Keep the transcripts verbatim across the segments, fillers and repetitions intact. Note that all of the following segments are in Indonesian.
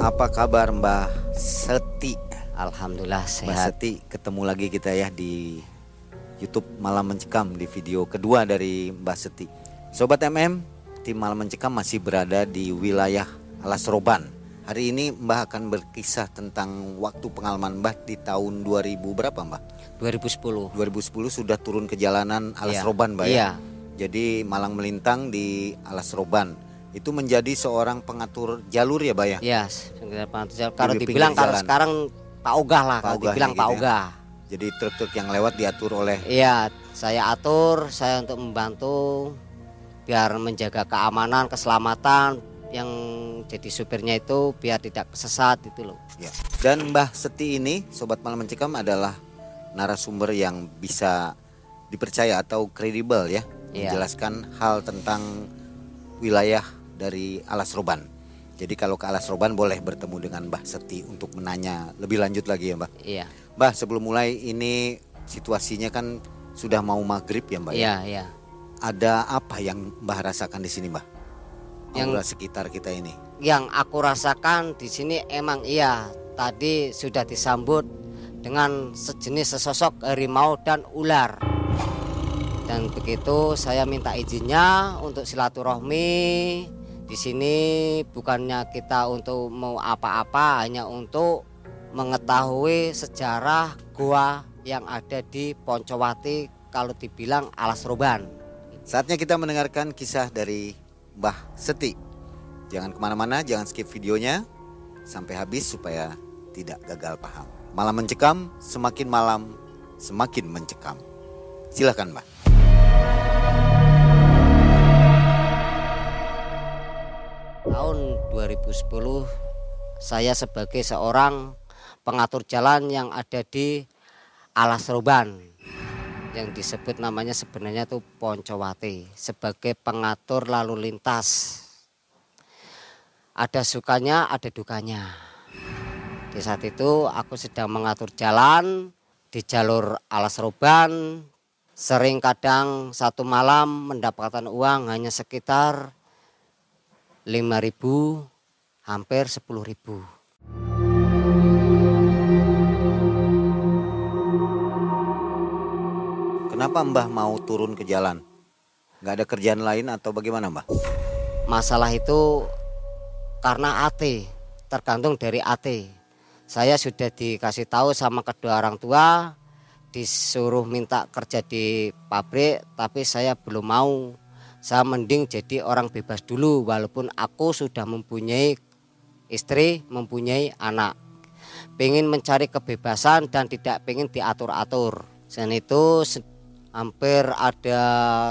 Apa kabar Mbah Seti? Alhamdulillah sehat. Mbah Seti, ketemu lagi kita ya di YouTube Malam Mencekam, di video kedua dari Mbah Seti. Sobat M M, tim Malam Mencekam masih berada di wilayah Alas Roban. Hari ini Mbah akan berkisah tentang waktu pengalaman Mbah di tahun dua ribu berapa Mbah? dua ribu sepuluh. dua ribu sepuluh sudah turun ke jalanan Alas ya. Roban Mbah ya? Ya. Jadi malang melintang di Alas Roban. Itu menjadi seorang pengatur jalur ya, Mbah ya? Iya, pengatur jalur. Kalau dibilang kalau sekarang Pak Ogah lah, kalau dibilang Pak Ogah. Jadi truk-truk yang lewat diatur oleh. Iya, saya atur, saya untuk membantu biar menjaga keamanan, keselamatan yang jadi supirnya itu biar tidak sesat itu loh. Ya. Dan Mbah Seti ini, Sobat Malam Mencekam, adalah narasumber yang bisa dipercaya atau kredibel ya, ya, menjelaskan hal tentang wilayah dari Alas Roban. Jadi kalau ke Alas Roban boleh bertemu dengan Mbah Seti untuk menanya lebih lanjut lagi ya Mbah. Iya. Mbah, sebelum mulai ini situasinya kan sudah mau maghrib ya Mbah. Iya, iya. Ada apa yang Mbah rasakan di sini Mbah? Aura yang sekitar kita ini. Yang aku rasakan di sini emang iya, tadi sudah disambut dengan sejenis sesosok harimau dan ular. Dan begitu saya minta izinnya untuk silaturahmi di sini, bukannya kita untuk mau apa-apa, hanya untuk mengetahui sejarah gua yang ada di Poncowati, kalau dibilang Alas Roban. Saatnya kita mendengarkan kisah dari Mbah Seti. Jangan kemana-mana, jangan skip videonya sampai habis supaya tidak gagal paham. Malam mencekam, semakin malam semakin mencekam. Silakan Mbah. Tahun dua ribu sepuluh saya sebagai seorang pengatur jalan yang ada di Alas Roban, yang disebut namanya sebenarnya itu Poncowati, sebagai pengatur lalu lintas. Ada sukanya, ada dukanya. Di saat itu aku sedang mengatur jalan di jalur Alas Roban. Sering kadang satu malam mendapatkan uang hanya sekitar lima ribu, hampir sepuluh ribu. Kenapa Mbah mau turun ke jalan? Nggak ada kerjaan lain atau bagaimana Mbah? Masalah itu karena A T, tergantung dari A T. Saya sudah dikasih tahu sama kedua orang tua, disuruh minta kerja di pabrik, tapi saya belum mau. Saya mending jadi orang bebas dulu, walaupun aku sudah mempunyai istri, mempunyai anak. Pengen mencari kebebasan dan tidak pengen diatur-atur. Dan itu hampir ada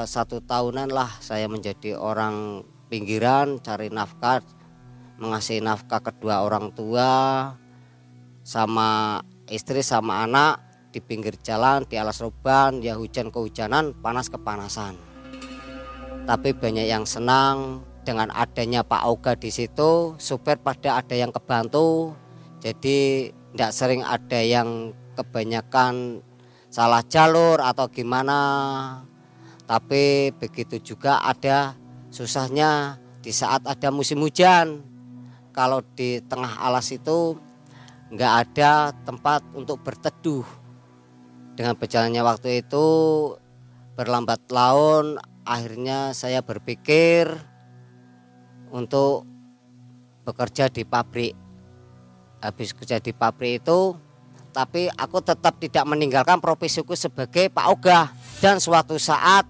satu tahunan lah saya menjadi orang pinggiran, cari nafkah, mengasihi nafkah kedua orang tua, sama istri sama anak, di pinggir jalan, di Alas Roban, ya hujan kehujanan, panas kepanasan. Tapi banyak yang senang dengan adanya Pak Oga di situ, supir pada ada yang kebantu, jadi tidak sering ada yang kebanyakan salah jalur atau gimana. Tapi begitu juga ada susahnya di saat ada musim hujan. Kalau di tengah alas itu nggak ada tempat untuk berteduh. Dengan berjalannya waktu itu berlambat laun, akhirnya saya berpikir untuk bekerja di pabrik. Habis kerja di pabrik itu, tapi aku tetap tidak meninggalkan profesiku sebagai Pak Ogah. Dan suatu saat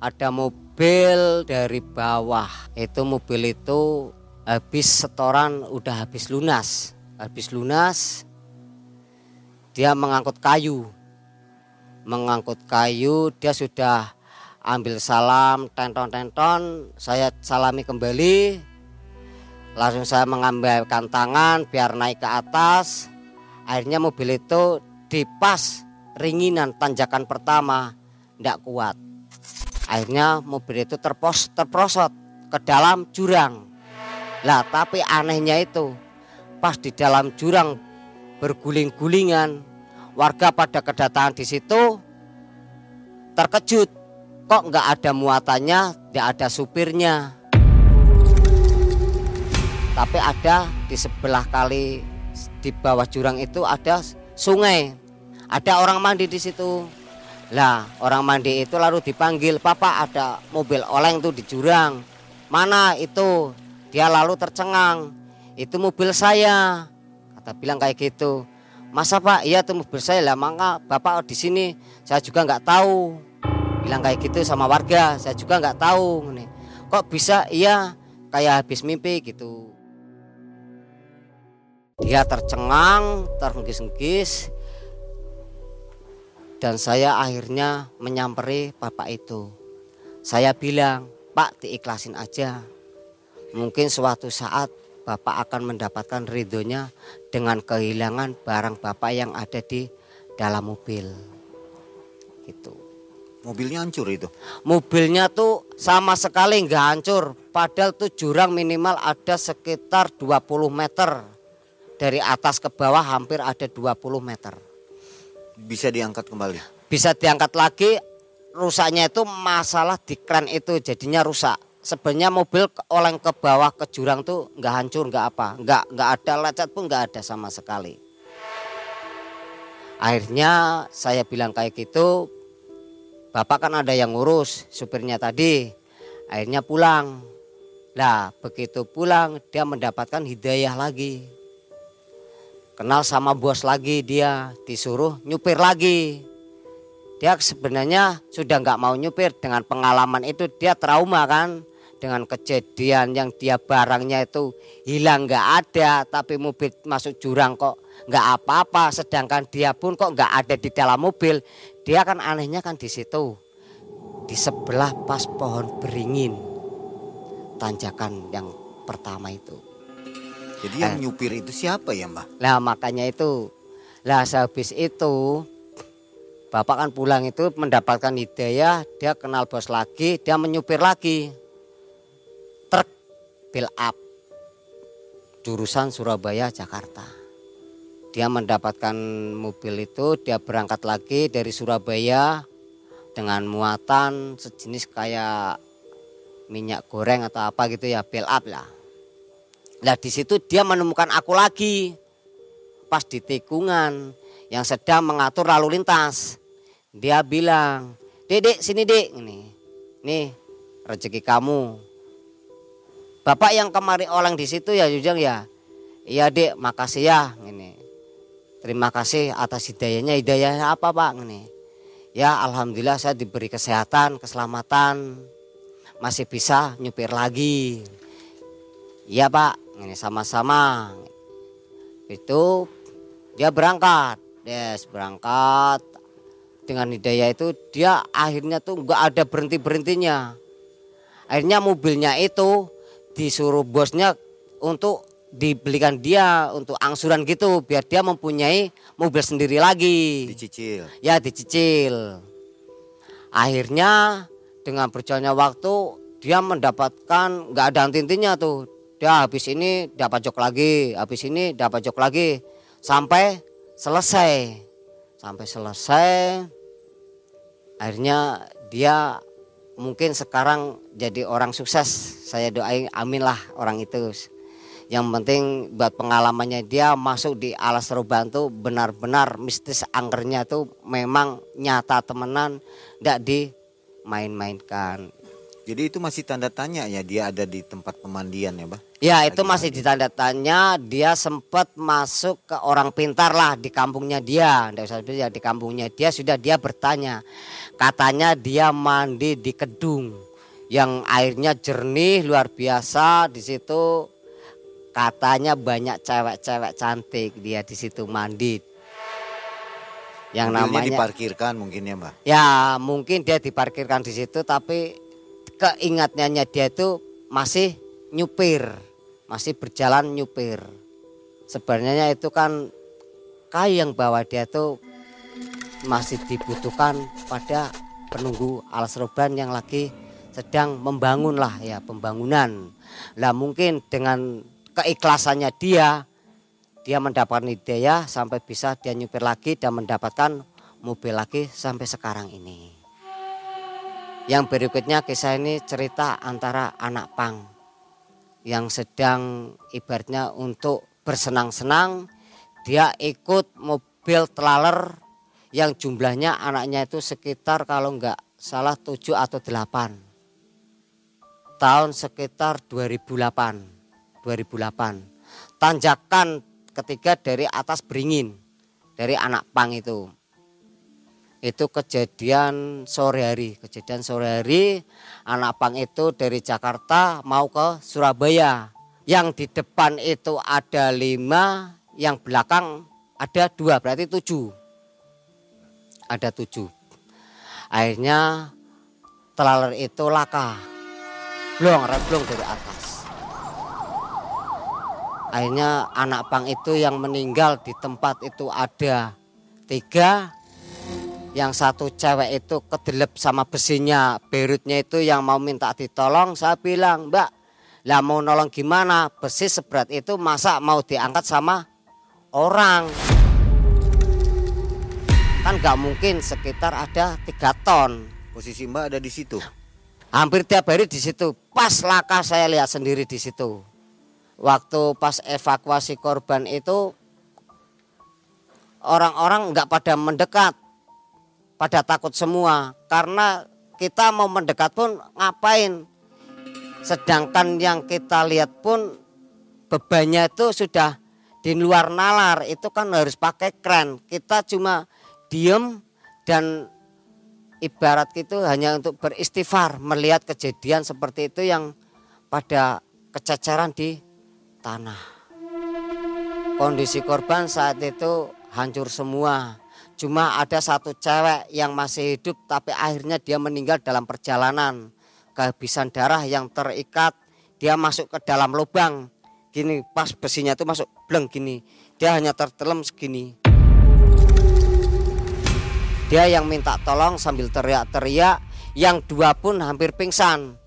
ada mobil dari bawah. Itu mobil itu habis setoran, udah habis lunas. Habis lunas, dia mengangkut kayu. Mengangkut kayu, dia sudah ambil salam, tenton-tenton, saya salami kembali. Langsung saya mengambilkan tangan biar naik ke atas. Akhirnya mobil itu di pas ringinan tanjakan pertama, tidak kuat. Akhirnya mobil itu terpos, terprosot ke dalam jurang. Lah tapi anehnya itu, pas di dalam jurang berguling-gulingan, warga pada kedatangan di situ terkejut. Kok nggak ada muatannya, nggak ada supirnya. Tapi ada di sebelah kali di bawah jurang itu ada sungai. Ada orang mandi di situ. Lah, orang mandi itu lalu dipanggil, "Papa, ada mobil oleng tuh di jurang." "Mana itu?" Dia lalu tercengang. "Itu mobil saya," kata bilang kayak gitu. "Masa Pak?" "Iya, itu mobil saya." "Lah, maka Bapak di sini?" "Saya juga nggak tahu," bilang kayak gitu sama warga. "Saya juga nggak tahu nih. Kok bisa?" "Iya, kayak habis mimpi gitu." Dia tercengang, terhenggis-henggis. Dan saya akhirnya menyamperi bapak itu. Saya bilang, "Pak, diikhlasin aja. Mungkin suatu saat bapak akan mendapatkan ridhonya dengan kehilangan barang bapak yang ada di dalam mobil." Gitu. Mobilnya hancur itu? Mobilnya tuh sama sekali nggak hancur. Padahal tuh jurang minimal ada sekitar dua puluh meter. Dari atas ke bawah hampir ada dua puluh meter. Bisa diangkat kembali? Bisa diangkat lagi, rusaknya itu masalah di kran itu jadinya rusak. Sebenarnya mobil oleng ke bawah ke jurang tuh nggak hancur, nggak apa, nggak nggak ada lecet pun nggak ada sama sekali. Akhirnya saya bilang kayak gitu, "Bapak kan ada yang ngurus supirnya tadi." Akhirnya pulang. Nah, begitu pulang dia mendapatkan hidayah lagi. Kenal sama bos lagi dia, disuruh nyupir lagi. Dia sebenarnya sudah nggak mau nyupir, dengan pengalaman itu dia trauma kan. Dengan kejadian yang dia barangnya itu hilang nggak ada, tapi mobil masuk jurang kok nggak apa-apa. Sedangkan dia pun kok nggak ada di dalam mobil. Dia kan anehnya kan di situ, di sebelah pas pohon beringin, tanjakan yang pertama itu. Jadi yang eh. nyupir itu siapa ya, Mbak? Nah, makanya itu. Nah, sehabis itu Bapak kan pulang itu mendapatkan hidayah, dia kenal bos lagi, dia menyupir lagi. Truk build up jurusan Surabaya Jakarta. Dia mendapatkan mobil itu, dia berangkat lagi dari Surabaya dengan muatan sejenis kayak minyak goreng atau apa gitu ya, build up lah. Nah, di situ dia menemukan aku lagi pas di tikungan yang sedang mengatur lalu lintas. Dia bilang, "Dedek, sini Dek, nih, nih rezeki kamu. Bapak yang kemarin oleng di situ ya, Jujang ya." "Iya Dek, makasih ya, ini. Terima kasih atas hidayahnya." "Hidayah apa Pak?" "Ini, ya Alhamdulillah saya diberi kesehatan, keselamatan, masih bisa nyupir lagi." "Iya Pak." "Ini sama-sama." Itu dia berangkat, yes, berangkat dengan hidayah itu dia akhirnya tuh nggak ada berhenti berhentinya. Akhirnya mobilnya itu disuruh bosnya untuk dibelikan dia untuk angsuran gitu biar dia mempunyai mobil sendiri lagi. Dicicil. Ya dicicil. Akhirnya dengan berjalannya waktu dia mendapatkan nggak ada henti-hentinya tuh. Ya habis ini dapat jok lagi, habis ini dapat jok lagi sampai selesai. Sampai selesai akhirnya dia mungkin sekarang jadi orang sukses. Saya doain amin lah orang itu. Yang penting buat pengalamannya dia masuk di Alas Roban tuh benar-benar mistis, angkernya tuh memang nyata temenan, enggak dimain-mainkan. Jadi itu masih tanda tanya ya, dia ada di tempat pemandian ya, Bah? Ya itu masih ditanda tanya, dia sempat masuk ke orang pintar lah di kampungnya dia. Nggak usah ya, di kampungnya dia sudah dia bertanya. Katanya dia mandi di kedung yang airnya jernih luar biasa, di situ katanya banyak cewek-cewek cantik dia di situ mandi. Yang namanya diparkirkan mungkin ya, Mbak? Ya mungkin dia diparkirkan di situ, tapi keingatannya dia itu masih nyupir, masih berjalan nyupir. Sebenarnya itu kan kayu yang bawa dia itu masih dibutuhkan pada penunggu Alas Roban yang lagi sedang membangun lah ya, pembangunan. Lah mungkin dengan keikhlasannya dia, dia mendapatkan hidayah sampai bisa dia nyupir lagi dan mendapatkan mobil lagi sampai sekarang ini. Yang berikutnya kisah ini cerita antara anak pang yang sedang ibaratnya untuk bersenang-senang, dia ikut mobil telaler yang jumlahnya anaknya itu sekitar kalau enggak salah tujuh atau delapan. Tahun sekitar dua ribu delapan. Tanjakan ketiga dari atas beringin, dari anak pang itu. Itu kejadian sore hari. Kejadian sore hari anak pang itu dari Jakarta mau ke Surabaya. Yang di depan itu ada lima, yang belakang ada dua, berarti tujuh. Ada tujuh. Akhirnya telaler itu laka. Blong, reblong dari atas. Akhirnya anak pang itu yang meninggal di tempat itu ada tiga. Yang satu cewek itu kedelep sama besinya, berutnya itu yang mau minta ditolong. Saya bilang, Mbak, lah mau nolong gimana? Besi seberat itu masa mau diangkat sama orang? Kan gak mungkin, sekitar ada tiga ton. Posisi Mbak ada di situ? Hampir tiap hari di situ. Pas laka saya lihat sendiri di situ. Waktu pas evakuasi korban itu, orang-orang gak pada mendekat. Pada takut semua, karena kita mau mendekat pun ngapain. Sedangkan yang kita lihat pun bebannya itu sudah di luar nalar, itu kan harus pakai kren. Kita cuma diem dan ibarat itu hanya untuk beristighfar melihat kejadian seperti itu yang pada kececeran di tanah. Kondisi korban saat itu hancur semua. Cuma ada satu cewek yang masih hidup, tapi akhirnya dia meninggal dalam perjalanan. Kehabisan darah yang terikat, dia masuk ke dalam lubang. Gini, pas besinya itu masuk, bleng gini. Dia hanya tertelam segini. Dia yang minta tolong sambil teriak-teriak, yang dua pun hampir pingsan.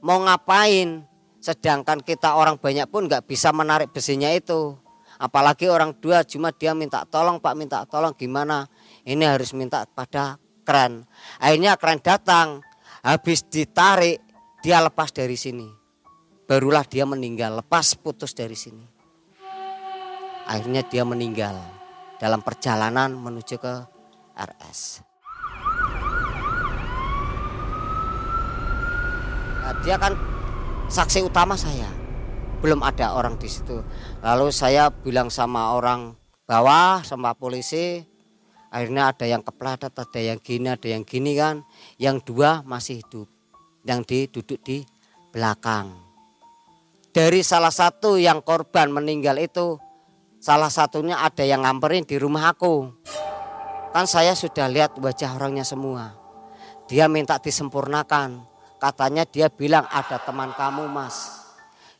Mau ngapain? Sedangkan kita orang banyak pun nggak bisa menarik besinya itu. Apalagi orang dua, cuma dia minta tolong, Pak, minta tolong gimana. Ini harus minta pada kren. Akhirnya kren datang, habis ditarik, dia lepas dari sini. Barulah dia meninggal, lepas putus dari sini. Akhirnya dia meninggal dalam perjalanan menuju ke R S. Nah, dia kan saksi utama saya. Belum ada orang di situ. Lalu saya bilang sama orang bawah, sama polisi. Akhirnya ada yang kepletet, ada yang gini, ada yang gini kan. Yang dua masih hidup. Yang di, duduk di belakang. Dari salah satu yang korban meninggal itu, salah satunya ada yang ngamperin di rumah aku. Kan saya sudah lihat wajah orangnya semua. Dia minta disempurnakan. Katanya dia bilang, ada teman kamu, Mas,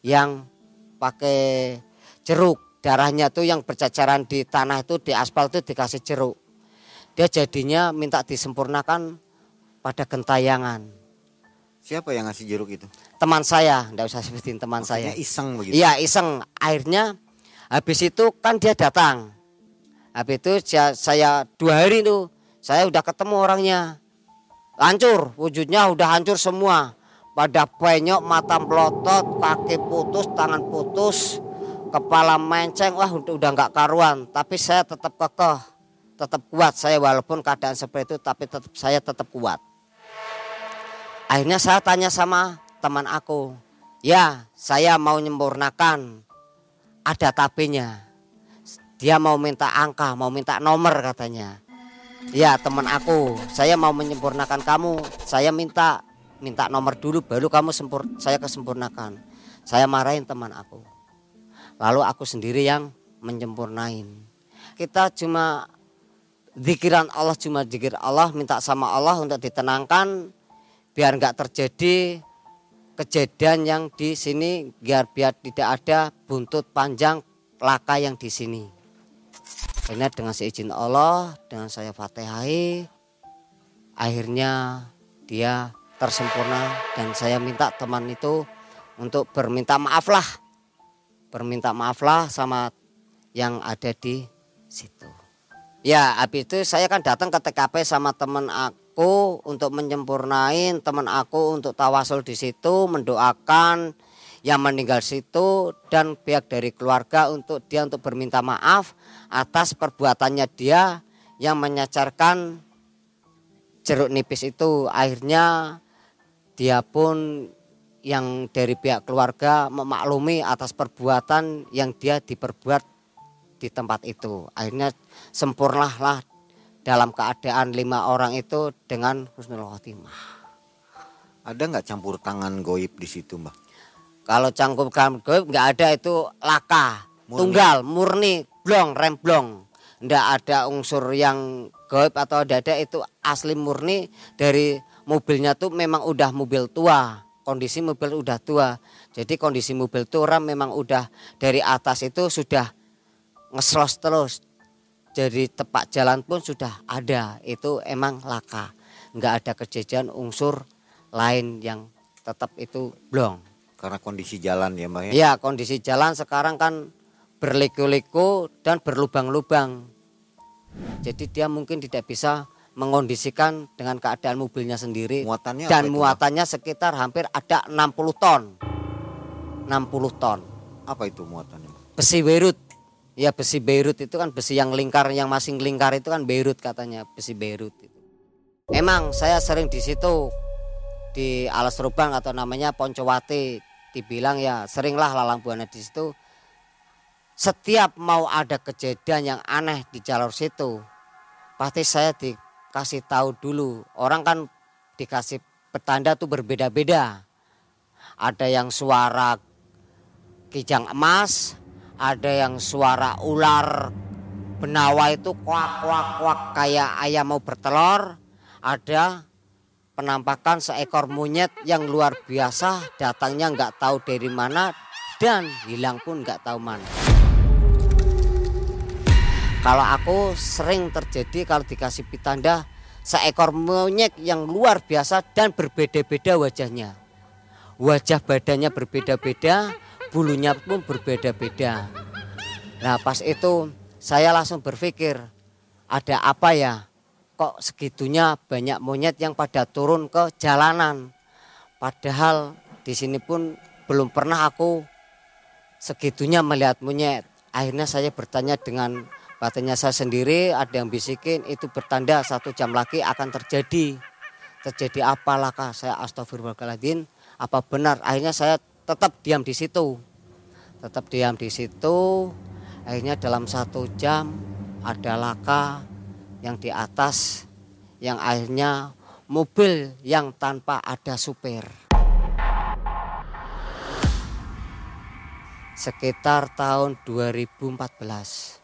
yang pakai jeruk, darahnya tuh yang berceceran di tanah itu, di aspal itu dikasih jeruk. Dia jadinya minta disempurnakan pada gentayangan. Siapa yang ngasih jeruk itu? Teman saya, enggak usah sebutin teman. Maksudnya saya iseng begitu? Iya, iseng. Akhirnya habis itu kan dia datang. Habis itu saya, saya dua hari itu saya udah ketemu orangnya. Hancur, wujudnya udah hancur semua. Pada penyok, mata melotot, kaki putus, tangan putus, kepala menceng, wah udah nggak karuan. Tapi saya tetap kekeh, tetap kuat saya, walaupun keadaan seperti itu, tapi tetap saya tetap kuat. Akhirnya saya tanya sama teman aku, ya saya mau nyempurnakan, ada tapinya. Dia mau minta angka, mau minta nomor katanya. Ya teman aku, saya mau menyempurnakan kamu, saya minta. Minta nomor dulu baru kamu sempur, saya kesempurnakan. Saya marahin teman aku. Lalu aku sendiri yang menyempurnain. Kita cuma zikiran Allah, cuma zikir Allah, minta sama Allah untuk ditenangkan. Biar enggak terjadi kejadian yang di sini, biar, biar tidak ada buntut panjang laka yang di sini. Karena dengan seizin Allah, dengan saya Fatihai, akhirnya dia tersempurna, dan saya minta teman itu untuk berminta maaflah, berminta maaflah sama yang ada di situ. Ya habis itu saya kan datang ke T K P sama teman aku untuk menyempurnain, teman aku untuk tawasul di situ, mendoakan yang meninggal situ dan pihak dari keluarga untuk dia untuk berminta maaf atas perbuatannya dia yang menyacarkan jeruk nipis itu. Akhirnya dia pun yang dari pihak keluarga memaklumi atas perbuatan yang dia diperbuat di tempat itu. Akhirnya sempurnalah dalam keadaan lima orang itu dengan husnul khotimah. Ada nggak campur tangan goib di situ, Mbak? Kalau campur tangan goib nggak ada, itu laka, murni. Tunggal, murni, blong, remblong. Nggak ada unsur yang goib atau nggak ada, itu asli murni dari mobilnya tuh memang udah mobil tua. Kondisi mobil udah tua, jadi kondisi mobil tua memang udah dari atas itu sudah ngeslos terus, jadi tepak jalan pun sudah ada, itu emang laka, nggak ada kejadian unsur lain yang tetap itu blong. Karena kondisi jalan ya Mbak ya? Iya, kondisi jalan sekarang kan berliku-liku dan berlubang-lubang, jadi dia mungkin tidak bisa mengondisikan dengan keadaan mobilnya sendiri. Muatannya dan muatannya itu? Sekitar hampir ada enam puluh ton. enam puluh ton. Apa itu muatannya? Besi Beirut. Ya besi Beirut itu kan besi yang lingkar, yang masing lingkar itu kan Beirut katanya, besi Beirut itu. Emang saya sering di situ di Alas Roban atau namanya Poncowati, dibilang ya seringlah lalang buana di situ. Setiap mau ada kejadian yang aneh di jalur situ, pasti saya di kasih tahu dulu. Orang kan dikasih petanda tuh berbeda-beda. Ada yang suara kijang emas, ada yang suara ular benawa itu kuak-kuak-kuak kayak ayam mau bertelur. Ada penampakan seekor monyet yang luar biasa, datangnya nggak tahu dari mana dan hilang pun nggak tahu mana. Kalau aku sering terjadi kalau dikasih pitanda seekor monyet yang luar biasa dan berbeda-beda wajahnya. Wajah badannya berbeda-beda, bulunya pun berbeda-beda. Nah pas itu saya langsung berpikir, ada apa ya? Kok segitunya banyak monyet yang pada turun ke jalanan? Padahal di sini pun belum pernah aku segitunya melihat monyet. Akhirnya saya bertanya dengan batinnya saya sendiri, ada yang bisikin itu bertanda satu jam lagi akan terjadi. Terjadi apalah kah? Saya astagfirullahaladzim, apa benar? Akhirnya saya tetap diam di situ. Tetap diam di situ. Akhirnya dalam satu jam ada laka yang di atas, yang akhirnya mobil yang tanpa ada supir. Sekitar tahun dua ribu empat belas.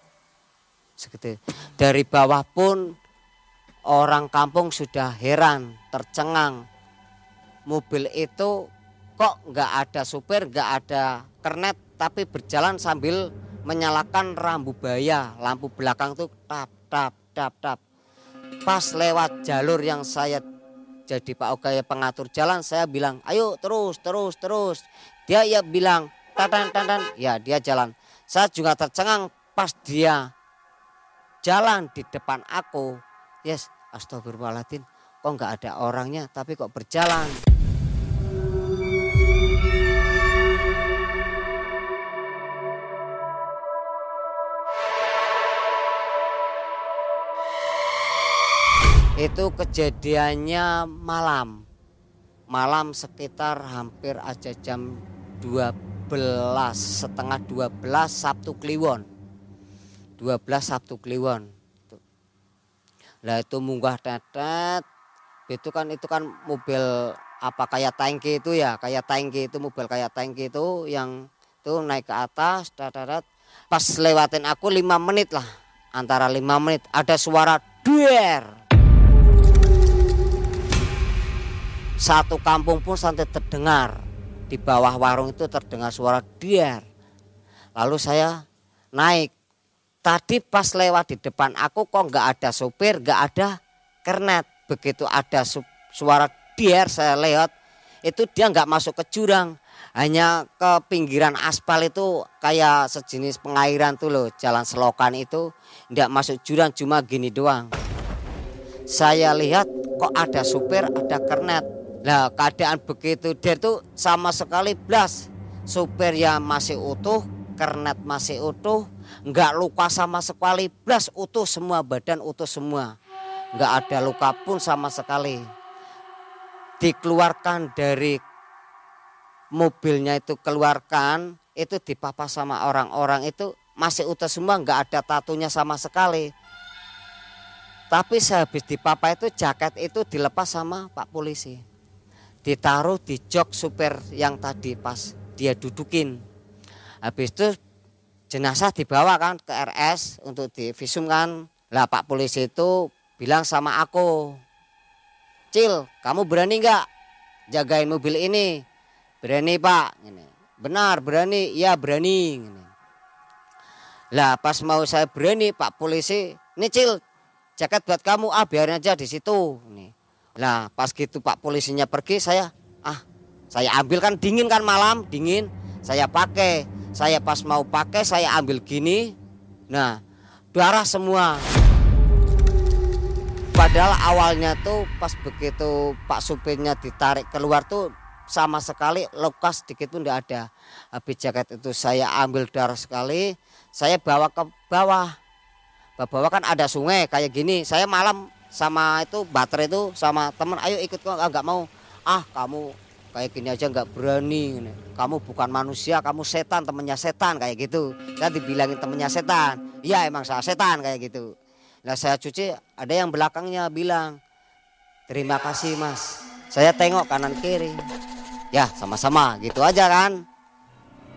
Segitu. Dari bawah pun orang kampung sudah heran, tercengang. Mobil itu kok nggak ada supir, nggak ada kernet, tapi berjalan sambil menyalakan rambu baya, lampu belakang tuh tap tap tap tap. Pas lewat jalur yang saya jadi Pak Ogaya pengatur jalan, saya bilang, ayo terus terus terus. Dia ya bilang, tatan tatan, ya dia jalan. Saya juga tercengang pas dia jalan di depan aku, yes, astagfirullahaladzim, kok nggak ada orangnya tapi kok berjalan. Itu kejadiannya malam, malam sekitar hampir aja jam dua belas, setengah dua belas Sabtu Kliwon. dua belas Sabtu Kliwon. Nah itu munggah tetet. Itu kan itu kan mobil apa kayak tangki itu ya, kayak tangki itu mobil kayak tangki itu yang itu naik ke atas tetet. Pas lewatin aku lima menit lah. Antara lima menit ada suara duer. Satu kampung pun sampai terdengar. Di bawah warung itu terdengar suara duer. Lalu saya naik. Tadi pas lewat di depan aku kok nggak ada sopir, nggak ada kernet. Begitu ada su suara dier saya lewat, itu dia nggak masuk ke jurang, hanya ke pinggiran aspal itu kayak sejenis pengairan tuh loh, jalan selokan itu nggak masuk jurang, cuma gini doang. Saya lihat kok ada sopir, ada kernet. Nah keadaan begitu dia tuh sama sekali blas, supir ya masih utuh, kernet masih utuh, nggak luka sama sekali, blas utuh semua, badan utuh semua, nggak ada luka pun sama sekali. Dikeluarkan dari mobilnya itu, keluarkan itu dipapas sama orang-orang itu masih utuh semua, nggak ada tatunya sama sekali. Tapi sehabis dipapa itu jaket itu dilepas sama Pak Polisi, ditaruh di jok supir yang tadi pas dia dudukin. Habis itu jenazah dibawa kan ke R S untuk divisum kan. Lah Pak Polisi itu bilang sama aku, "Cil, kamu berani nggak jagain mobil ini?" "Berani Pak." Gini. "Benar berani?" "Iya berani." Gini. Lah pas mau saya berani, Pak Polisi, "Nih Cil, jaket buat kamu, ah biarin aja di situ." Nih. Nah pas gitu Pak Polisinya pergi, saya ah saya ambil kan, dingin kan malam, dingin. Saya pakai, saya pas mau pakai saya ambil gini, nah darah semua. Padahal awalnya tuh pas begitu Pak supirnya ditarik keluar tuh sama sekali luka sedikit pun tidak ada. Habis jaket itu saya ambil darah sekali, saya bawa ke bawah. Bawa kan ada sungai kayak gini. Saya malam sama itu baterai itu sama temen, "Ayo ikut." "Nggak mau." "Ah kamu kayak gini aja nggak berani. Kamu bukan manusia, kamu setan." Temennya setan kayak gitu. Saya dibilangin temennya setan. "Iya emang saya setan," kayak gitu. Nah saya cuci, ada yang belakangnya bilang, "Terima kasih mas." Saya tengok kanan kiri. "Ya sama-sama," gitu aja kan.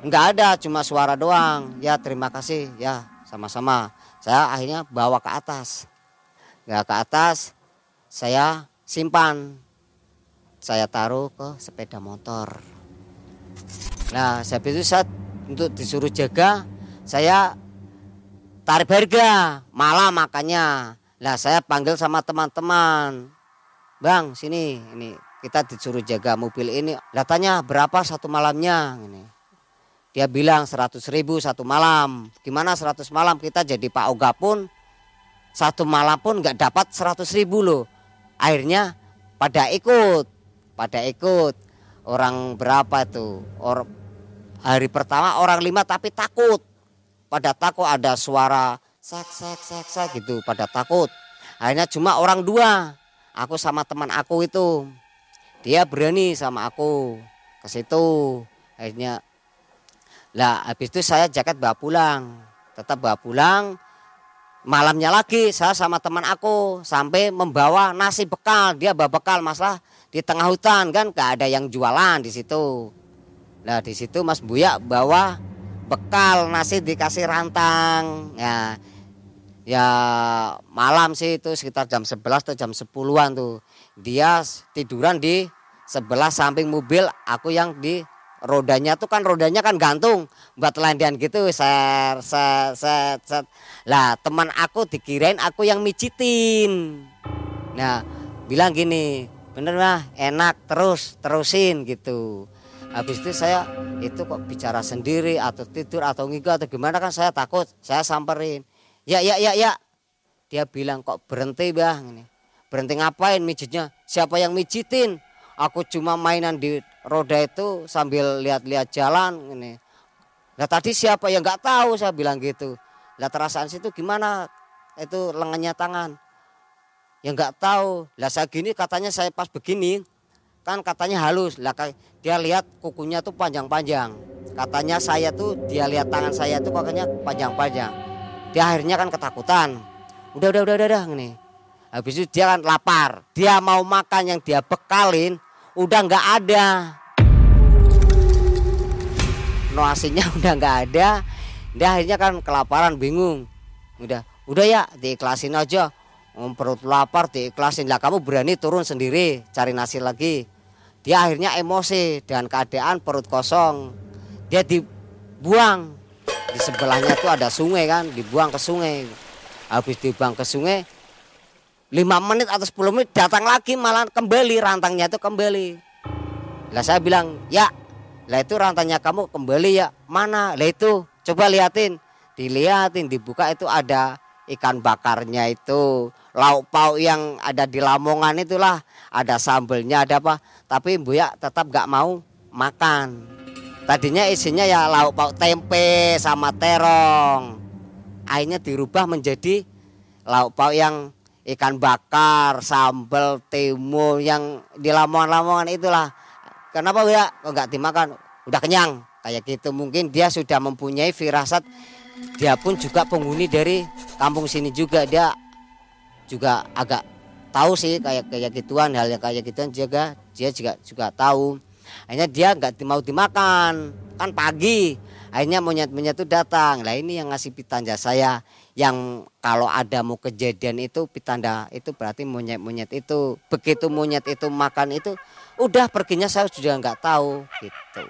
Nggak ada, cuma suara doang. "Ya terima kasih." "Ya sama-sama." Saya akhirnya bawa ke atas. Nggak ke atas, saya simpan. Saya taruh ke sepeda motor. Nah, habis itu saya untuk disuruh jaga, saya tarik harga, malah makanya. Nah, saya panggil sama teman-teman. "Bang, sini, ini kita disuruh jaga mobil ini." Lah tanya, "Berapa satu malamnya?" Ini. Dia bilang seratus ribu satu malam. Gimana seratus malam? Kita jadi Pak Oga pun satu malam pun nggak dapat seratus ribu loh. Akhirnya pada ikut, pada ikut. Orang berapa tuh? Or, hari pertama orang lima tapi takut. Pada takut ada suara sak sak sak sak gitu. Pada takut. Akhirnya cuma orang dua. Aku sama teman aku itu. Dia berani sama aku ke situ. Akhirnya lah habis itu saya jaket bawa pulang, tetap bawa pulang. Malamnya lagi saya sama teman aku sampai membawa nasi bekal, dia bawa bekal masalah di tengah hutan kan gak ada yang jualan di situ. Nah di situ Mas Buya bawa bekal nasi dikasih rantang. Ya, ya malam sih itu sekitar jam sebelas atau jam sepuluhan tuh dia tiduran di sebelah samping mobil aku yang di rodanya tuh kan, rodanya kan gantung buat landian gitu, set set set set. Lah teman aku dikirain aku yang mijitin. Nah bilang gini, "Bener mah enak, terus terusin gitu." Habis itu saya itu kok bicara sendiri atau tidur atau ngigo atau gimana kan, saya takut. Saya samperin, "Ya ya ya ya." Dia bilang, "Kok berhenti bah?" Ini. "Berhenti ngapain mijitnya?" "Siapa yang mijitin? Aku cuma mainan di roda itu sambil lihat-lihat jalan ini." "Lah tadi siapa yang nggak tahu?" Saya bilang gitu. "Lah perasaan situ gimana itu lengannya tangan?" "Ya nggak tahu. Lah saya gini katanya, saya pas begini kan katanya halus." Lah dia lihat kukunya tuh panjang-panjang. Katanya saya tuh, dia lihat tangan saya tuh katanya panjang-panjang. Dia akhirnya kan ketakutan. Udah udah udah udah, udah ini. Habis itu dia kan lapar. Dia mau makan yang dia bekalin. Udah nggak ada, nasinya udah nggak ada. Dia akhirnya kan kelaparan, bingung. Udah, udah ya diiklasin aja. Om perut lapar diiklasin. Lah kamu berani turun sendiri cari nasi lagi. Dia akhirnya emosi dengan keadaan perut kosong. Dia dibuang di sebelahnya tuh ada sungai kan, dibuang ke sungai. Habis dibuang ke sungai, lima menit atau sepuluh menit datang lagi, malah kembali rantangnya itu kembali. Lah saya bilang, "Ya, lah itu rantangnya kamu kembali ya." "Mana?" "Lah itu, coba liatin." Diliatin, dibuka itu ada ikan bakarnya itu, lauk pauk yang ada di Lamongan itulah, ada sambelnya, ada apa. Tapi Buya tetap gak mau makan. Tadinya isinya ya lauk pauk tempe sama terong. Akhirnya dirubah menjadi lauk pauk yang ikan bakar, sambal, timun yang di lamongan-lamongan itulah. Kenapa ya? Kok nggak dimakan? Udah kenyang. Kayak gitu. Mungkin dia sudah mempunyai firasat. Dia pun juga penghuni dari kampung sini juga. Dia juga agak tahu sih kayak kayak gituan, hal yang kayak gituan juga dia juga juga tahu. Akhirnya dia nggak mau dimakan, kan pagi. Akhirnya monyet-monyet itu datang. Nah ini yang ngasih pitanda saya, yang kalau ada mau kejadian itu pitanda itu berarti monyet-monyet itu. Begitu monyet itu makan itu, udah perginya saya sudah nggak tahu gitu.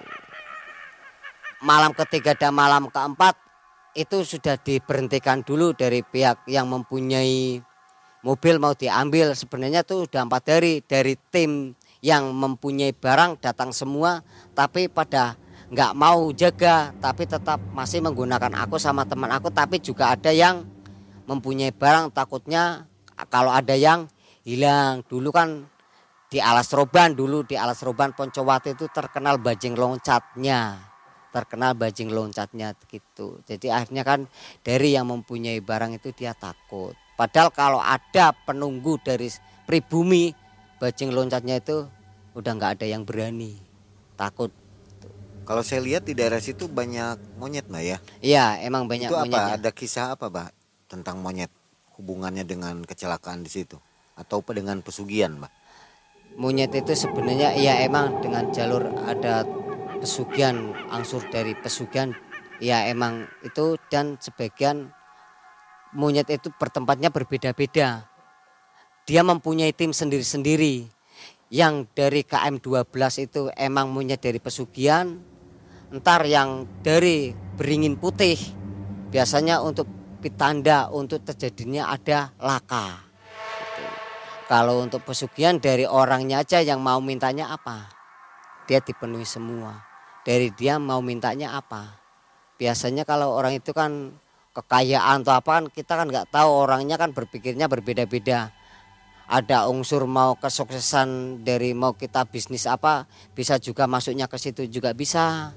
Malam ketiga dan malam keempat itu sudah diberhentikan dulu dari pihak yang mempunyai mobil mau diambil. Sebenarnya itu sudah empat hari dari tim yang mempunyai barang datang semua, tapi pada nggak mau jaga, tapi tetap masih menggunakan aku sama teman aku. Tapi juga ada yang mempunyai barang, takutnya kalau ada yang hilang. Dulu kan di Alas Roban, dulu di Alas Roban Poncowati itu terkenal bajing loncatnya, terkenal bajing loncatnya gitu. Jadi akhirnya kan dari yang mempunyai barang itu dia takut. Padahal kalau ada penunggu dari pribumi, bajing loncatnya itu udah nggak ada yang berani, takut. Kalau saya lihat di daerah situ banyak monyet, Mbak ya? Iya, emang banyak monyet. Itu apa? Monyetnya. Ada kisah apa, Mbak, tentang monyet? Hubungannya dengan kecelakaan di situ atau dengan pesugihan, Mbak? Monyet itu sebenarnya ya emang dengan jalur ada pesugihan, angsur dari pesugihan. Ya emang itu, dan sebagian monyet itu bertempatnya berbeda-beda. Dia mempunyai tim sendiri-sendiri. Yang dari K M dua belas itu emang monyet dari pesugihan. Entar yang dari beringin putih. Biasanya untuk pitanda untuk terjadinya ada laka. Gitu. Kalau untuk pesugihan dari orangnya aja yang mau mintanya apa, dia dipenuhi semua. Dari dia mau mintanya apa. Biasanya kalau orang itu kan kekayaan atau apa kan kita kan nggak tahu, orangnya kan berpikirnya berbeda-beda. Ada unsur mau kesuksesan dari mau kita bisnis apa, bisa juga masuknya ke situ juga bisa.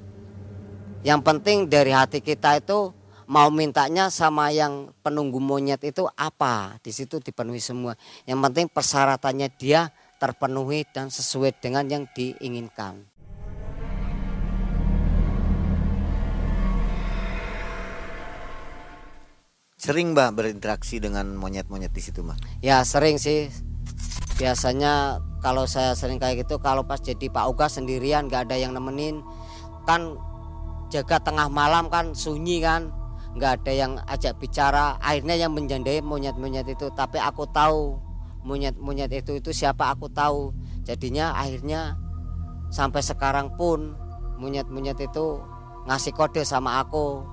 Yang penting dari hati kita itu mau mintanya sama yang penunggu monyet itu apa, di situ dipenuhi semua. Yang penting persyaratannya dia terpenuhi dan sesuai dengan yang diinginkan. Sering Mbak berinteraksi dengan monyet-monyet di situ, Mbak? Ya sering sih. Biasanya kalau saya sering kayak gitu, kalau pas jadi Pak Uga sendirian nggak ada yang nemenin, kan jaga tengah malam kan sunyi kan, nggak ada yang ajak bicara. Akhirnya yang menjandai monyet-monyet itu. Tapi aku tahu monyet-monyet itu itu siapa, aku tahu. Jadinya akhirnya sampai sekarang pun monyet-monyet itu ngasih kode sama aku.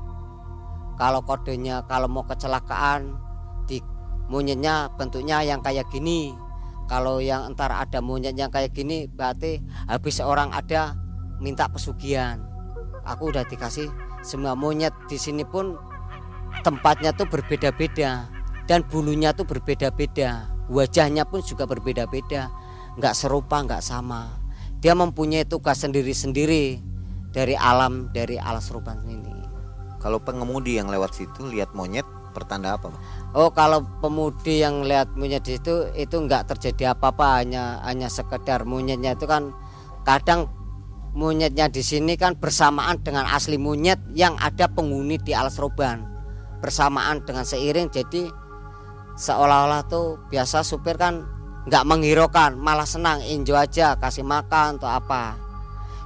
Kalau kodenya, kalau mau kecelakaan, di monyetnya bentuknya yang kayak gini. Kalau yang entar ada monyet yang kayak gini, berarti habis orang ada minta pesugihan. Aku udah dikasih semua monyet di sini pun tempatnya tuh berbeda-beda. Dan bulunya tuh berbeda-beda. Wajahnya pun juga berbeda-beda. Nggak serupa, nggak sama. Dia mempunyai tugas sendiri-sendiri dari alam, dari Alas Roban ini. Kalau pengemudi yang lewat situ lihat monyet, pertanda apa, Pak? Oh, kalau pemudi yang lihat monyet di situ itu nggak terjadi apa-apa, hanya hanya sekedar monyetnya itu kan kadang monyetnya di sini kan bersamaan dengan asli monyet yang ada penghuni di Alas Roban, bersamaan dengan seiring. Jadi seolah-olah tuh biasa supir kan nggak menghiraukan, malah senang, enjoy aja, kasih makan atau apa.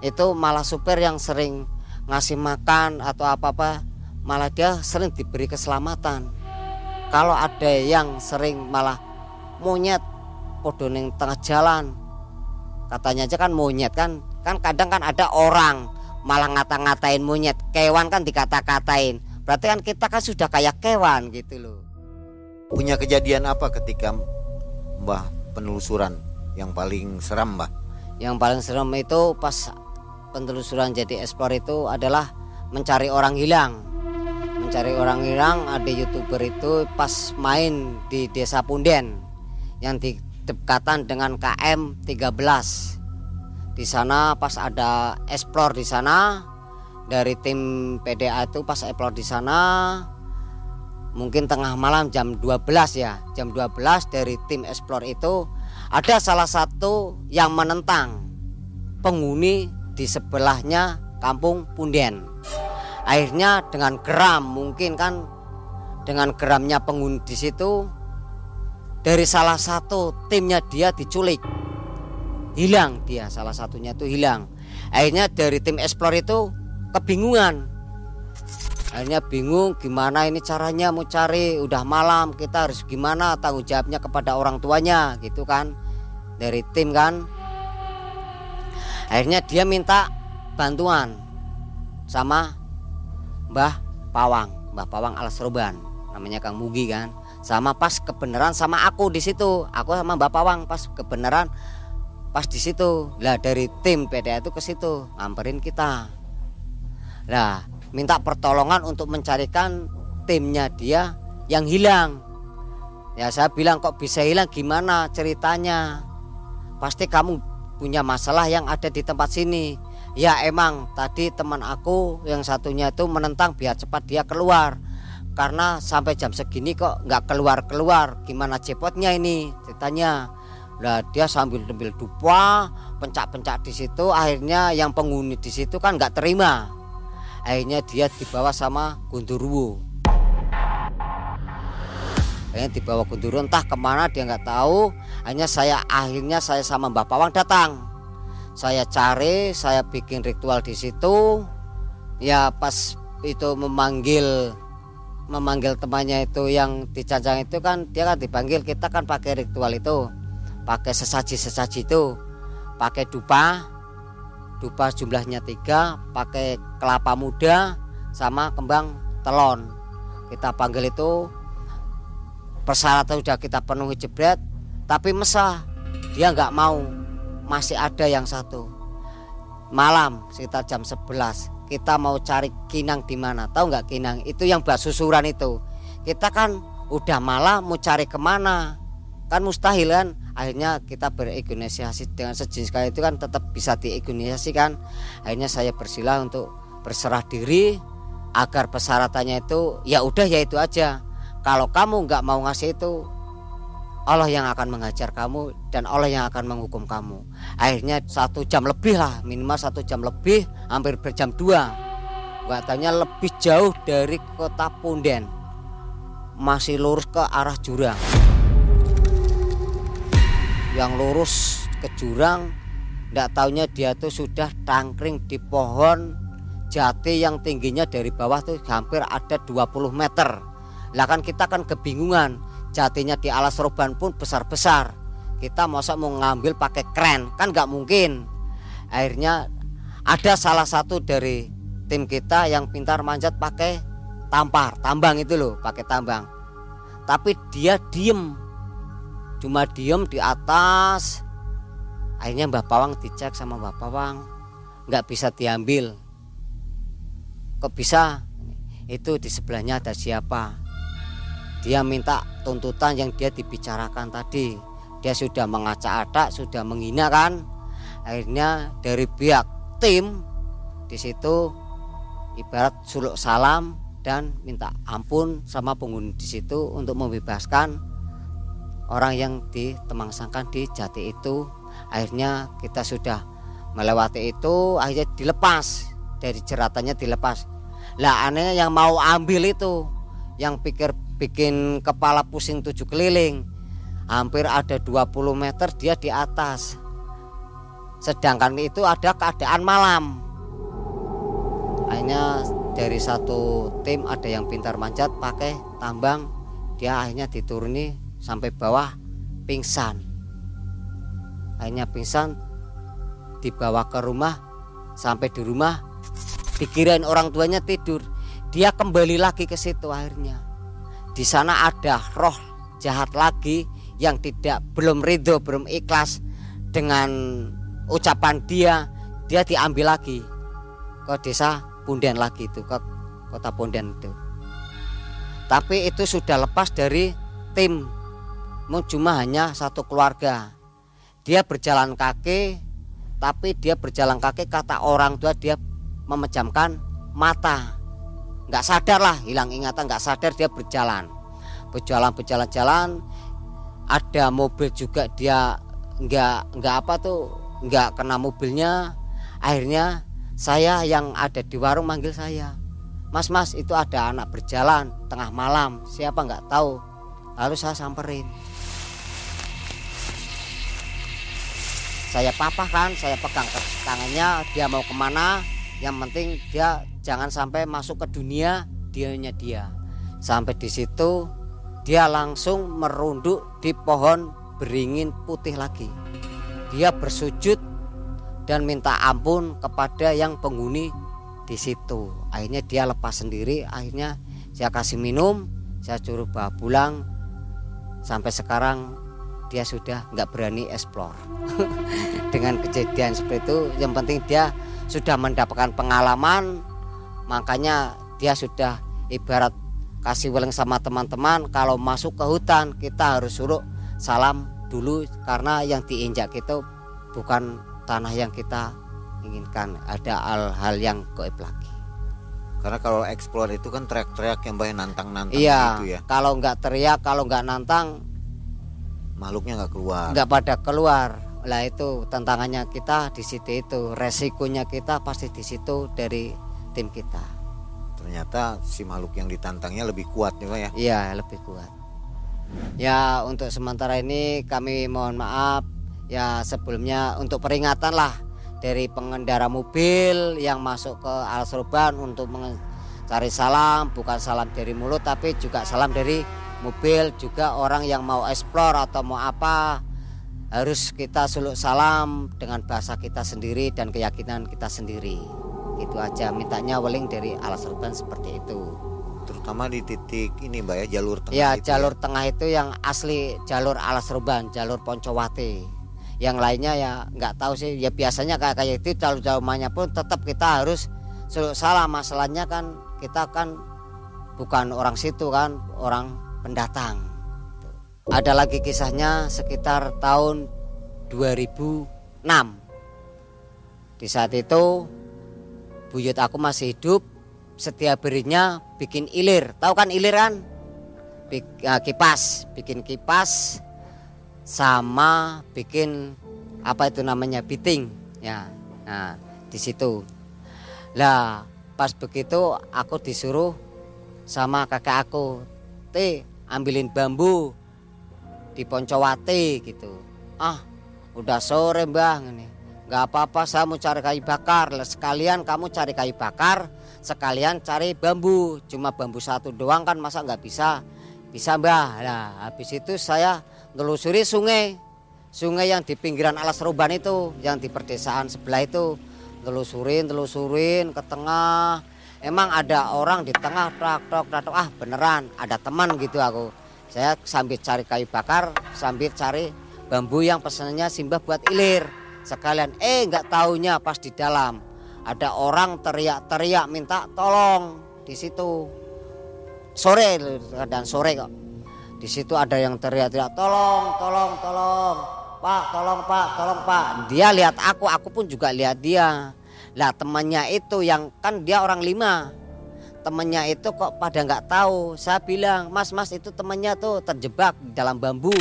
Itu malah supir yang sering ngasih makan atau apa-apa, malah dia sering diberi keselamatan. Kalau ada yang sering malah monyet podo ning tengah jalan, katanya aja kan monyet kan. Kan kadang kan ada orang malah ngata-ngatain monyet, kewan kan dikata-katain. Berarti kan kita kan sudah kayak kewan gitu loh. Punya kejadian apa ketika Mbah penelusuran yang paling seram, Mbah? Yang paling seram itu pas pentelusuran jadi eksplor itu adalah mencari orang hilang. Mencari orang hilang, ada youtuber itu pas main di Desa Punden yang didekatan dengan K M tiga belas. Di sana pas ada eksplor di sana, dari tim P D A itu pas upload di sana mungkin tengah malam jam dua belas ya, jam dua belas dari tim Explore itu ada salah satu yang menentang penghuni di sebelahnya kampung Punden. Akhirnya dengan geram mungkin kan, dengan geramnya penghuni di situ dari salah satu timnya dia diculik, hilang dia, salah satunya itu hilang. Akhirnya dari tim Explore itu kebingungan. Akhirnya bingung gimana ini caranya mau cari, udah malam kita harus gimana, tanggung jawabnya kepada orang tuanya gitu kan, dari tim kan. Akhirnya dia minta bantuan sama Mbah Pawang, Mbah Pawang Alas Roban, namanya Kang Mugi kan. Sama pas kebenaran sama aku di situ, aku sama Mbah Pawang pas kebenaran pas di situ. Lah dari tim P D A itu ke situ ngamperin kita. Lah minta pertolongan untuk mencarikan timnya dia yang hilang. Ya saya bilang kok bisa hilang, gimana ceritanya? Pasti kamu punya masalah yang ada di tempat sini. Ya emang tadi teman aku yang satunya itu menentang biar cepat dia keluar. Karena sampai jam segini kok nggak keluar-keluar. Gimana cepotnya ini ceritanya? Lah dia sambil ambil dupa, pencak-pencak di situ. Akhirnya yang penghuni di situ kan nggak terima. Akhirnya dia dibawa sama Gundurwo. Akhirnya dibawa Gundurwo entah kemana dia nggak tahu. Akhirnya saya akhirnya saya sama Mbah Pawang datang. Saya cari, saya bikin ritual di situ. Ya pas itu memanggil memanggil temannya itu yang dicancang itu kan, dia kan dipanggil, kita kan pakai ritual itu, pakai sesaji-sesaji itu, pakai dupa. Dupa jumlahnya tiga, pakai kelapa muda sama kembang telon. Kita panggil itu, persyaratan sudah kita penuhi jebret, tapi mesah dia nggak mau. Masih ada yang satu. Malam sekitar jam sebelas kita mau cari kinang di mana? Tahu nggak kinang? Itu yang buat susuran itu. Kita kan udah malam mau cari kemana? Kan mustahil kan. Akhirnya kita bernegosiasi dengan sejenis kali itu kan tetap bisa dinegosiasikan. Akhirnya saya bersilah untuk berserah diri agar persyaratannya itu ya udah ya itu aja. Kalau kamu nggak mau ngasih itu, Allah yang akan menghajar kamu dan Allah yang akan menghukum kamu. Akhirnya satu jam lebih lah, minimal satu jam lebih, hampir berjam dua. Nggak tanya lebih jauh dari kota Punden, masih lurus ke arah jurang. Yang lurus ke jurang, ndak taunya dia tuh sudah tangkring di pohon jati yang tingginya dari bawah tuh hampir ada dua puluh meter. Lah kan kita kan kebingungan, jatinya di Alas Roban pun besar-besar. Kita masa mau ngambil pakai kren kan nggak mungkin. Akhirnya ada salah satu dari tim kita yang pintar manjat pakai tampar, tambang itu loh, pakai tambang. Tapi dia diem. Cuma diem di atas. Akhirnya Mbah Pawang dicek sama Mbah Pawang, nggak bisa diambil. Kok bisa? Itu di sebelahnya ada siapa? Dia minta tuntutan yang dia dibicarakan tadi. Dia sudah mengacak-acak, sudah menghina kan. Akhirnya dari pihak tim di situ ibarat suluk salam dan minta ampun sama penghuni di situ untuk membebaskan orang yang ditemangsangkan di jati itu. Akhirnya kita sudah melewati itu, akhirnya dilepas dari jeratannya, dilepas. Lah anehnya yang mau ambil itu, yang pikir bikin kepala pusing tujuh keliling, hampir ada dua puluh meter dia di atas. Sedangkan itu ada keadaan malam. Akhirnya dari satu tim ada yang pintar manjat pakai tambang, dia akhirnya dituruni sampai bawah pingsan. Akhirnya pingsan dibawa ke rumah. Sampai di rumah dikirain orang tuanya tidur, dia kembali lagi ke situ. Akhirnya di sana ada roh jahat lagi yang tidak belum ridho, belum ikhlas dengan ucapan dia. Dia diambil lagi ke desa Punden lagi itu, ke kota Punden itu. Tapi itu sudah lepas dari tim, cuma hanya satu keluarga. Dia berjalan kaki, tapi dia berjalan kaki kata orang tua dia memejamkan mata. Nggak sadar lah, hilang ingatan, nggak sadar dia berjalan. Berjalan, berjalan-jalan, ada mobil juga dia nggak nggak apa tuh, nggak kena mobilnya. Akhirnya saya yang ada di warung manggil saya, "Mas, mas, itu ada anak berjalan tengah malam, siapa nggak tahu." Lalu saya samperin. Saya papah kan, saya pegang tangannya, dia mau kemana, yang penting dia jangan sampai masuk ke dunia dianya dia. Sampai di situ dia langsung merunduk di pohon beringin putih lagi. Dia bersujud dan minta ampun kepada yang penghuni di situ. Akhirnya dia lepas sendiri, akhirnya saya kasih minum, saya suruh bawa pulang. Sampai sekarang dia sudah nggak berani eksplor dengan kejadian seperti itu. Yang penting dia sudah mendapatkan pengalaman, makanya dia sudah ibarat kasih weleng sama teman-teman, kalau masuk ke hutan kita harus suruh salam dulu, karena yang diinjak itu bukan tanah yang kita inginkan, ada hal-hal yang gaib lagi. Karena kalau eksplor itu kan teriak-teriak yang banyak nantang-nantang iya, gitu ya. Kalau nggak teriak, kalau nggak nantang, makhluknya nggak keluar, nggak pada keluar lah. Itu tantangannya kita di situ, itu resikonya kita pasti di situ dari tim kita. Ternyata si makhluk yang ditantangnya lebih kuat juga ya. Iya, lebih kuat ya. Untuk sementara ini kami mohon maaf ya sebelumnya, untuk peringatan lah dari pengendara mobil yang masuk ke Alas Roban untuk mencari salam, bukan salam dari mulut tapi juga salam dari mobil. Juga orang yang mau eksplor atau mau apa, harus kita suluk salam dengan bahasa kita sendiri dan keyakinan kita sendiri. Itu aja mintanya weleng dari Alas Roban seperti itu. Terutama di titik ini Mbak ya, jalur tengah. Ya, jalur ya. Tengah itu yang asli jalur Alas Roban, jalur Poncowati. Yang lainnya ya nggak tahu sih. Ya biasanya kayak kayak itu jalur-jalur mainnya pun tetap kita harus suluk salam. Masalahnya kan kita kan bukan orang situ kan, orang pendatang. Ada lagi kisahnya sekitar tahun dua ribu enam. Di saat itu buyut aku masih hidup, setiap harinya bikin ilir. Tahu kan ilir kan? Bik, uh, kipas, bikin kipas sama bikin apa itu namanya biting ya. Nah, di situ. Lah, pas begitu aku disuruh sama kakak aku, "T, ambilin bambu di Poncowati," gitu. "Ah, udah sore Mbah ini." "Nggak apa-apa, saya mau cari kayu bakar." "Sekalian kamu cari kayu bakar, sekalian cari bambu. Cuma bambu satu doang kan, masa nggak bisa?" "Bisa Mbah." Nah, habis itu saya ngelusuri sungai, sungai yang di pinggiran Alas Roban itu, yang di perdesaan sebelah itu, ngelusurin, ngelusurin ke tengah. Emang ada orang di tengah, trak, trak, trak, ah beneran ada teman gitu aku. Saya sambil cari kayu bakar, sambil cari bambu yang pesannya Simbah buat ilir. Sekalian, eh nggak taunya pas di dalam ada orang teriak-teriak minta tolong di situ. Sore, keadaan sore kok. Di situ ada yang teriak-teriak, "Tolong, tolong, tolong, Pak, tolong, Pak, tolong, Pak." Dia lihat aku, aku pun juga lihat dia. Lah temannya itu yang kan dia orang lima, temannya itu kok pada nggak tahu. Saya bilang, "Mas, mas, itu temannya tuh terjebak di dalam bambu."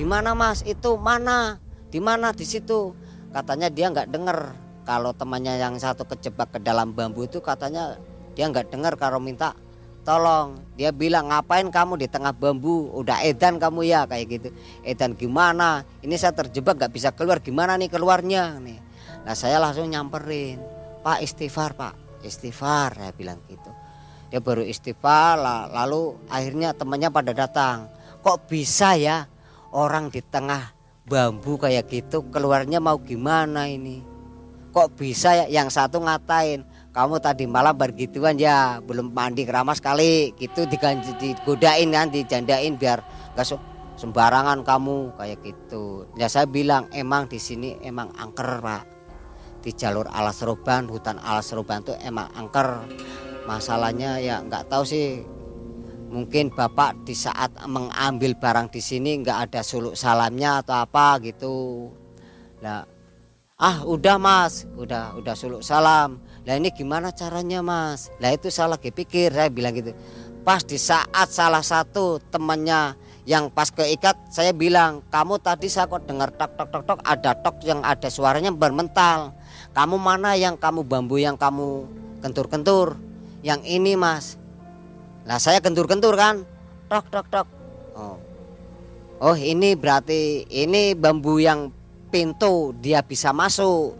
"Di mana mas? Itu mana? Di mana?" "Di situ." Katanya dia nggak dengar kalau temannya yang satu kejebak ke dalam bambu itu, katanya dia nggak dengar kalau minta tolong. Dia bilang, "Ngapain kamu di tengah bambu? Udah edan kamu ya," kayak gitu. "Edan gimana? Ini saya terjebak nggak bisa keluar. Gimana nih keluarnya nih?" Nah saya langsung nyamperin, "Pak, istighfar Pak, istighfar," saya bilang gitu. Dia baru istighfar, lalu akhirnya temannya pada datang. "Kok bisa ya orang di tengah bambu kayak gitu keluarnya mau gimana ini? Kok bisa ya?" Yang satu ngatain, "Kamu tadi malam bergituan ya, belum mandi keramas kali," gitu digodain kan, dijandain biar nggak sembarangan kamu kayak gitu. Ya saya bilang, "Emang di sini emang angker Pak, di jalur Alas Roban, hutan Alas Roban tuh emang angker. Masalahnya ya nggak tahu sih Mungkin Bapak di saat mengambil barang di sini nggak ada suluk salamnya atau apa gitu. Nah, ah udah Mas, udah udah suluk salam. Lah ini gimana caranya Mas? Lah itu saya lagi pikir, saya bilang gitu. Pas di saat salah satu temannya yang pas keikat, saya bilang, kamu tadi saya kok dengar tok tok tok tok ada tok yang ada suaranya bermental. Kamu mana yang kamu bambu yang kamu kentur-kentur? Yang ini Mas. Nah saya kentur-kentur kan, tok tok tok. Oh, oh ini berarti ini bambu yang pintu dia bisa masuk.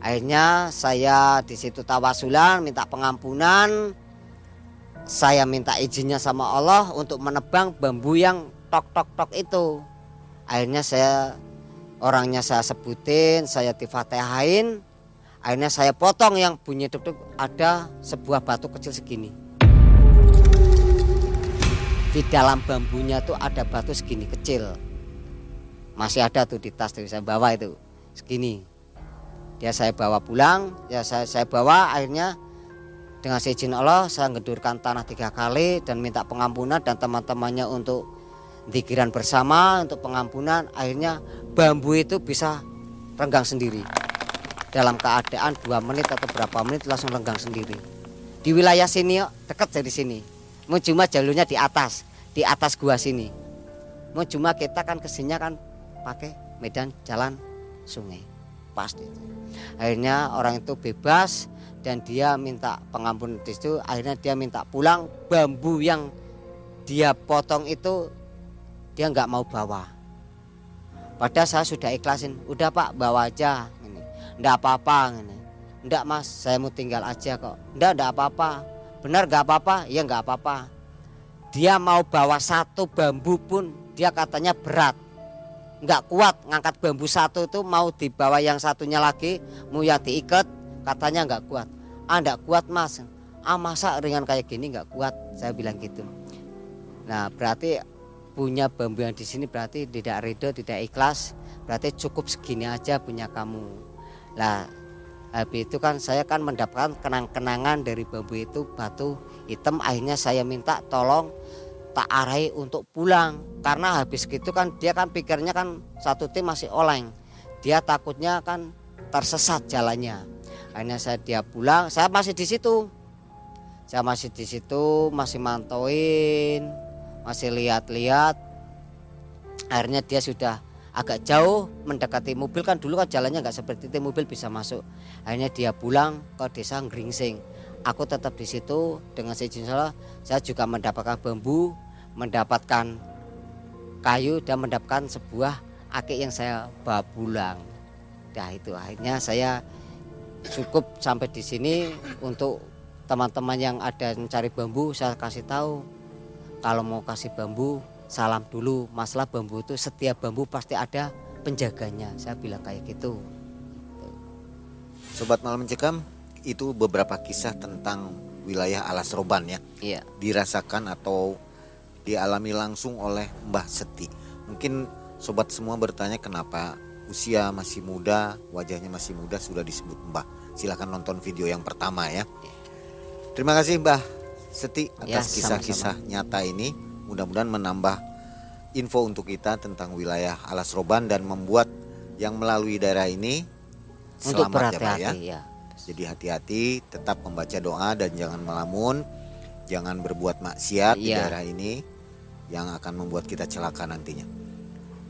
Akhirnya saya di situ tawasulan, minta pengampunan. Saya minta izinnya sama Allah untuk menebang bambu yang tok tok tok itu. Akhirnya saya orangnya saya sebutin, saya tifatehain. Akhirnya saya potong yang bunyi duk duk ada sebuah batu kecil segini. Di dalam bambunya tuh ada batu segini kecil. Masih ada tuh di tas tuh saya bawa itu. Segini. Dia saya bawa pulang, ya saya saya bawa akhirnya dengan seizin Allah saya ngedurkan tanah tiga kali dan minta pengampunan dan teman-temannya untuk zikiran bersama untuk pengampunan. Akhirnya bambu itu bisa renggang sendiri. Dalam keadaan dua menit atau berapa menit langsung renggang sendiri. Di wilayah sini dekat dari sini. Cuma jalurnya di atas, di atas gua sini. Cuma kita kan kesininya kan pakai medan jalan sungai, pasti. Akhirnya orang itu bebas dan dia minta pengampun di situ. Akhirnya dia minta pulang bambu yang dia potong itu dia nggak mau bawa. Padahal saya sudah ikhlasin, udah Pak bawa aja, ini, ndak apa-apa, ini, ndak Mas, saya mau tinggal aja kok, ndak ndak apa-apa. Benar gak apa-apa? Ya gak apa-apa. Dia mau bawa satu bambu pun dia katanya berat. Gak kuat ngangkat bambu satu itu mau dibawa yang satunya lagi. Mau yang diikat katanya gak kuat. Ah gak kuat Mas. Ah masa ringan kayak gini gak kuat. Saya bilang gitu. Nah berarti punya bambu yang di sini berarti tidak ridho, tidak ikhlas. Berarti cukup segini aja punya kamu. Nah habis itu kan saya kan mendapatkan kenang-kenangan dari bambu itu, batu hitam. Akhirnya saya minta tolong tak arahi untuk pulang. Karena habis gitu kan dia kan pikirnya kan satu tim masih oleng. Dia takutnya kan tersesat jalannya. Akhirnya saya dia pulang, saya masih di situ. Saya masih di situ, masih mantauin, masih lihat-lihat. Akhirnya dia sudah agak jauh mendekati mobil kan dulu kan jalannya nggak seperti itu mobil bisa masuk. Akhirnya dia pulang ke desa Gringsing. Aku tetap di situ dengan seizin Allah. Saya juga mendapatkan bambu, mendapatkan kayu dan mendapatkan sebuah akik yang saya bawa pulang. Nah itu akhirnya saya cukup sampai di sini untuk teman-teman yang ada mencari bambu saya kasih tahu kalau mau kasih bambu salam dulu, masalah bambu itu setiap bambu pasti ada penjaganya. Saya bilang kayak gitu. Sobat Malam Mencekam, itu beberapa kisah tentang wilayah Alas Roban ya. Iya. Dirasakan atau dialami langsung oleh Mbah Seti. Mungkin sobat semua bertanya kenapa usia masih muda, wajahnya masih muda sudah disebut Mbah. Silahkan nonton video yang pertama ya. Terima kasih Mbah Seti atas ya, kisah-kisah nyata ini. Mudah-mudahan menambah info untuk kita tentang wilayah Alas Roban dan membuat yang melalui daerah ini untuk selamat ya, ya. Jadi hati-hati, tetap membaca doa dan jangan melamun, jangan berbuat maksiat ya. Di daerah ini yang akan membuat kita celaka nantinya.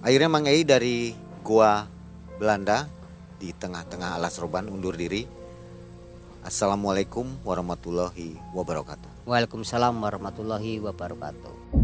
Akhirnya Mang Ei dari Gua Belanda di tengah-tengah Alas Roban undur diri. Assalamualaikum warahmatullahi wabarakatuh. Waalaikumsalam warahmatullahi wabarakatuh.